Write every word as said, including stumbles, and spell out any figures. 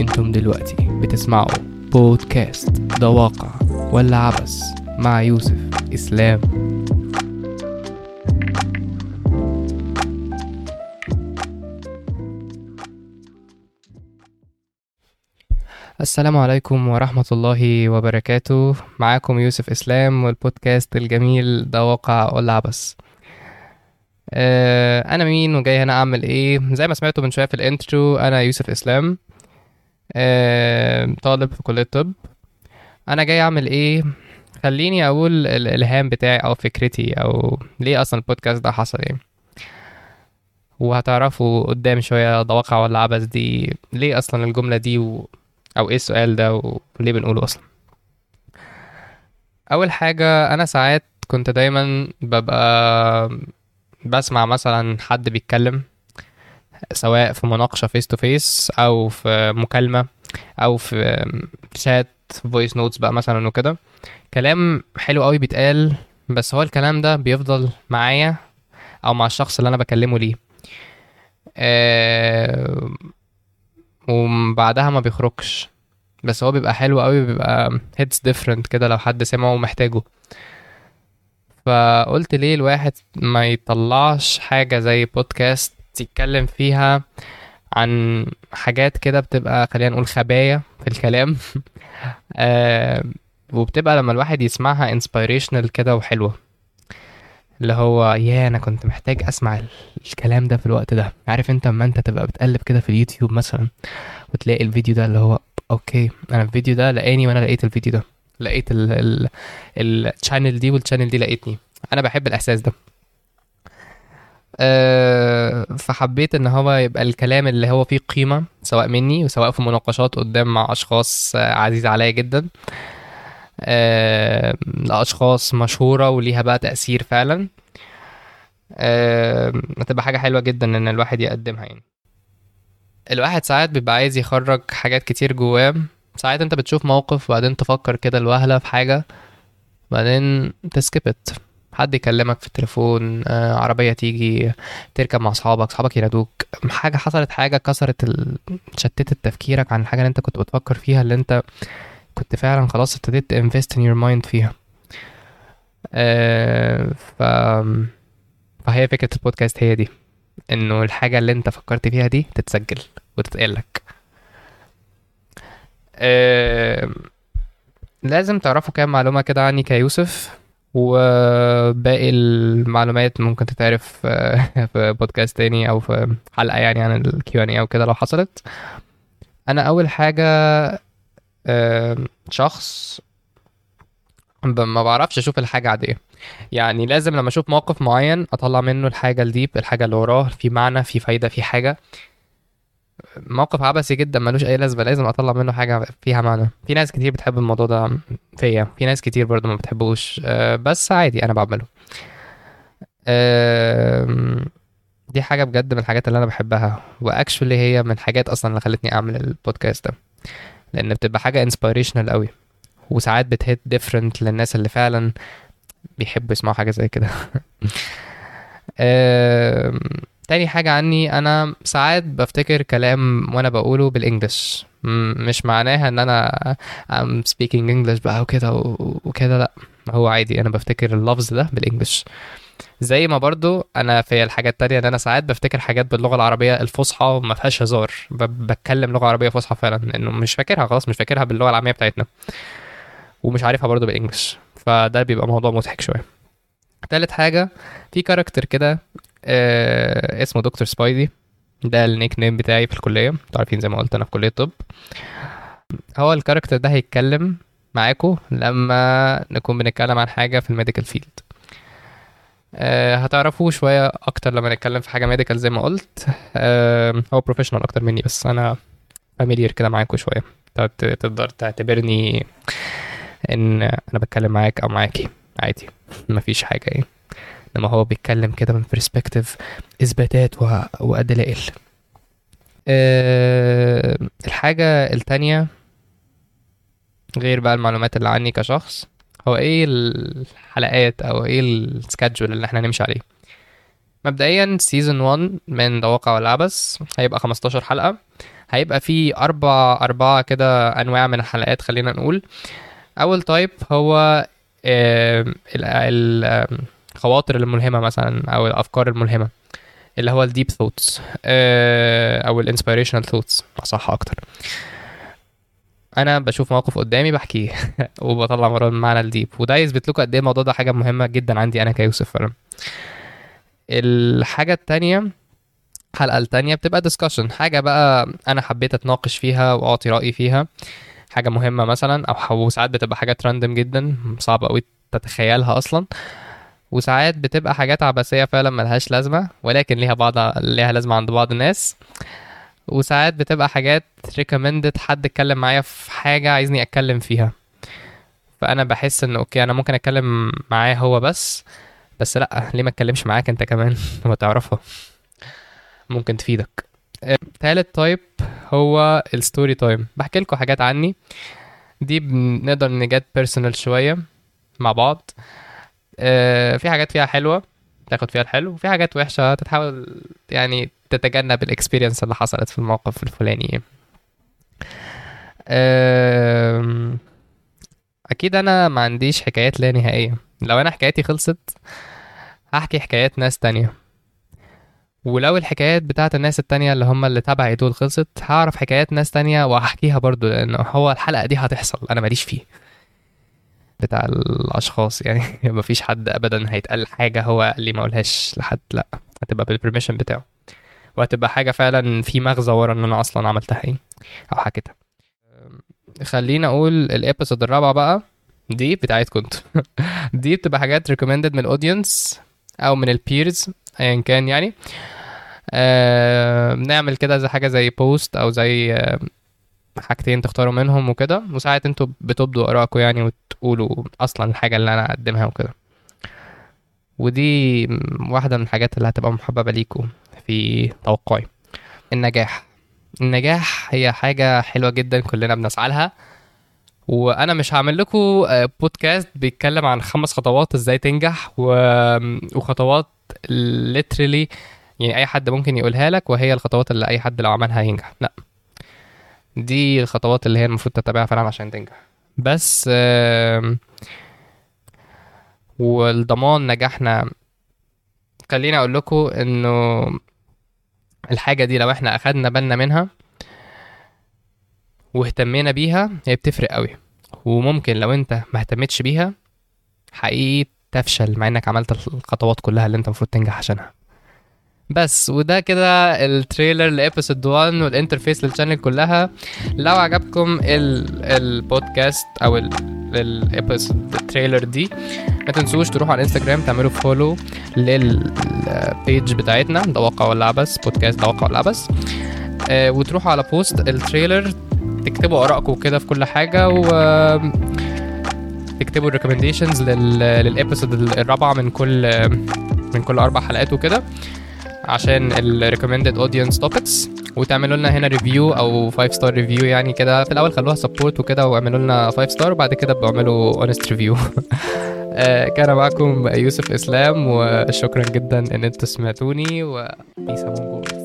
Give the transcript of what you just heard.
انتم دلوقتي بتسمعوا بودكاست ده واقع ولا عبث مع يوسف اسلام. السلام عليكم ورحمة الله وبركاته. معاكم يوسف اسلام والبودكاست الجميل ده واقع ولا عبث. انا مين وجاي هنا اعمل ايه؟ زي ما سمعتوا من شويه في الانترو، انا يوسف اسلام طالب في كليه الطب. انا جاي اعمل ايه؟ خليني اقول الالهام بتاعي او فكرتي او ليه اصلا البودكاست ده حصل ايه، وهتعرفوا قدام شويه ده واقع ولا عبث دي ليه اصلا الجمله دي و... او ايه السؤال ده وليه بنقوله اصلا. اول حاجه، انا ساعات كنت دايما ببقى بسمع مثلا حد بيتكلم، سواء في مناقشة فيس تو فيس او في مكالمة او في شات فويس نوتس بقى مثلا وكده، كلام حلو قوي بيتقال، بس هو الكلام ده بيفضل معايا او مع الشخص اللي انا بكلمه ليه أه وبعدها ما بيخرجش، بس هو بيبقى حلو قوي، بيبقى هيتس ديفرنت كده لو حد سمعه ومحتاجه. فقلت ليه الواحد ما يطلعش حاجة زي بودكاست يتكلم فيها عن حاجات كده بتبقى خلينا نقول خبايا في الكلام وبتبقى لما الواحد يسمعها انسبيريشنال كده وحلوة، اللي هو يا انا كنت محتاج اسمع الكلام ده في الوقت ده. عارف انت لما انت تبقى بتقلب كده في اليوتيوب مثلا وتلاقي الفيديو ده، اللي هو اوكي انا الفيديو ده لقاني، وانا لقيت الفيديو ده، لقيت الشانل دي والشانل دي لقيتني. انا بحب الاحساس ده أه فحبيت ان هو يبقى الكلام اللي هو فيه قيمة، سواء مني وسواء في مناقشات قدام مع اشخاص عزيز عليا جدا، أه لاشخاص مشهورة وليها بقى تأثير فعلا. أه هتبقى حاجة حلوة جدا ان الواحد يقدمها. يعني الواحد ساعات بيبقى عايز يخرج حاجات كتير جواه. ساعات انت بتشوف موقف وبعدين تفكر كده الوهلة في حاجة، بعدين تسكبت، حد يكلمك في التليفون، عربية تيجي، تركب مع صحابك، صحابك ينادوك، حاجة حصلت، حاجة كسرت ال... شتتت تفكيرك عن الحاجة اللي انت كنت بتفكر فيها، اللي انت كنت فعلا خلاص ابتديت invest in your mind فيها. اه ف... فهي فكرة البودكاست هي دي، انه الحاجة اللي انت فكرت فيها دي تتسجل وتتقالك. أه... لازم تعرفوا كام معلومة كده عني كيوسف، وباقي المعلومات ممكن تتعرف في بودكاست تاني او في حلقة يعني عن الكيو إن إيه او كده لو حصلت. انا اول حاجة أه... شخص ما بعرفش اشوف الحاجة عادية، يعني لازم لما اشوف موقف معين اطلع منه الحاجة الديب، الحاجة اللي وراه في معنى، في فايدة، في حاجة. موقف عبثي جدا ملوش اي لازمه، لازم اطلع منه حاجه فيها معنى. في ناس كتير بتحب الموضوع ده فيا، في ناس كتير برضو ما بتحبوش، بس عادي انا بعمله. دي حاجه بجد من الحاجات اللي انا بحبها، واكشولي هي من الحاجات اصلا اللي خلتني اعمل البودكاست ده، لان بتبقى حاجه انسبيريشنال قوي، وساعات بتهت ديفرنت للناس اللي فعلا بيحبوا يسمعوا حاجه زي كده. تاني حاجة عني، أنا ساعات بفتكر كلام وأنا بقوله بالإنجليش، مش معناها أن أنا I'm speaking English بقى وكده وكده، لأ، هو عادي أنا بفتكر اللفظ ده بالإنجليش. زي ما برضو أنا في الحاجات التانية، أن أنا ساعات بفتكر حاجات باللغة العربية الفصحى وما فيهاش هزار، بتكلم لغة عربية فصحى فعلا، لأنه مش فاكرها خلاص، مش فاكرها باللغة العامية بتاعتنا، ومش عارفها برضو بالإنجليش، فده بيبقى موضوع مضحك شوية. تالت حاجة، في كاركتر كده آه اسمه دكتور سبايدي، ده النيك نيم بتاعي في الكلية، تعرفين زي ما قلت انا في كلية طب. هو الكاركتر ده هيتكلم معاكم لما نكون بنتكلم عن حاجة في الميديكال فيلد، آه هتعرفوه شوية اكتر لما نتكلم في حاجة ميديكال زي ما قلت. آه هو بروفيشنال اكتر مني، بس انا فاميليير كده معاكم شوية، تقدر تعتبرني ان انا بتكلم معاك او معاكي عادي، مفيش حاجة ايه، لما هو بيتكلم كده من برسبكتيف اثباتات وادلائل. أه الحاجه التانية غير بقى المعلومات اللي عني كشخص، هو ايه الحلقات او ايه السكادجول اللي احنا هنمشي عليه. مبدئيا سيزون واحد من ده واقع ولا عبث هيبقى خمستاشر حلقة، هيبقى فيه أربع أربعة كده أنواع من الحلقات. خلينا نقول أول طيب هو الخواطر الملهمة مثلا أو الأفكار الملهمة اللي هو الديب ثوتس أو الانسبيريشنال ثوتس صح أكتر. انا بشوف موقف قدامي بحكيه وبطلع مرة المعنى الديب، وده يثبت لكم قد ايه الموضوع ده حاجه مهمه جدا عندي انا كيوسف فعلا. الحاجه الثانيه الحلقه الثانيه بتبقى ديسكشن، حاجه بقى انا حبيت اتناقش فيها واعطي رايي فيها، حاجه مهمه مثلا، او ساعات بتبقى حاجات راندم جدا صعبه قوي تتخيلها اصلا، وساعات بتبقى حاجات عباسيه فعلا ملهاش لازمه ولكن ليها بعض ليها لازمه عند بعض الناس، وساعات بتبقى حاجات recommended حد اتكلم معايا في حاجة عايزني اتكلم فيها، فانا بحس ان اوكي انا ممكن اتكلم معاه هو بس بس لا ليه ما اتكلمش معاك انت كمان ما تعرفها ممكن تفيدك. ثالث طيب هو الستوري تايم، بحكي لكم حاجات عني دي بنقدر نجد personal شوية مع بعض، في حاجات فيها حلوة تاخد فيها الحلو وفي حاجات وحشة تتحاول يعني تتجنب الاكسبيرينس اللي حصلت في الموقف الفلاني. اكيد انا ما عنديش حكايات لا نهائيه، لو انا حكايتي خلصت هحكي حكايات ناس تانية، ولو الحكايات بتاعه الناس التانية اللي هم اللي تبعي دول خلصت هعرف حكايات ناس تانية وهحكيها برضو، لان هو الحلقه دي هتحصل انا ماليش فيه بتاع الاشخاص يعني ما فيش حد ابدا هيتقال حاجه هو قال لي ما اقولهاش لحد، لا هتبقى بالبرميشن بتاعه وهتبقى حاجه فعلا في مغزى ورا ان انا اصلا عملتها ايه او حكيتها. خلينا اقول الابيسود الرابعه بقى دي بتاعتكم انتوا دي بتبقى حاجات ريكومندد من الاودينس او من البيرز ايا كان يعني. آه بنعمل كده زي حاجه زي بوست او زي آه حاجتين تختاروا منهم وكده، وساعات انتوا بتبدوا ارائكم يعني وتقولوا اصلا الحاجه اللي انا اقدمها وكده، ودي واحده من الحاجات اللي هتبقى محببه ليكم في توقعي. النجاح النجاح هي حاجه حلوه جدا كلنا بنسعى لها، وانا مش هعمل لكم بودكاست بيتكلم عن خمس خطوات ازاي تنجح وخطوات literally يعني اي حد ممكن يقولها لك وهي الخطوات اللي اي حد لو عملها هينجح، لا دي الخطوات اللي هي المفروض تتبعها فعلا عشان تنجح بس. والضمان نجاحنا خليني اقول لكم انه الحاجه دي لو احنا اخدنا بالنا منها واهتمينا بيها هي بتفرق قوي، وممكن لو انت ما اهتمتش بيها حقيقي تفشل مع انك عملت الخطوات كلها اللي انت المفروض تنجح عشانها بس. وده كده التريلر لابيسود واحد والانترفيس للشانل كلها. لو عجبكم البودكاست او الابيسود التريلر دي ما تنسوش تروحوا على الانستجرام تعملوا فولو للبيج بتاعتنا دوقع ولا عبس بودكاست دوقع ولا عبس، آه وتروحوا على بوست التريلر تكتبوا آرائكم كده في كل حاجه وتكتبوا الريكومنديشنز للابيسود الرابعه من كل من كل اربع حلقات وكده عشان ال recommended audience topics، وتعملوا لنا هنا ريفيو او خمسة star ريفيو يعني كده في الاول خلوها support وكده واعملوا لنا خمسة star وبعد كده بعملوا honest review. كان معكم يوسف اسلام وشكرا جدا ان انتوا سمعتوني وبيسابونكم.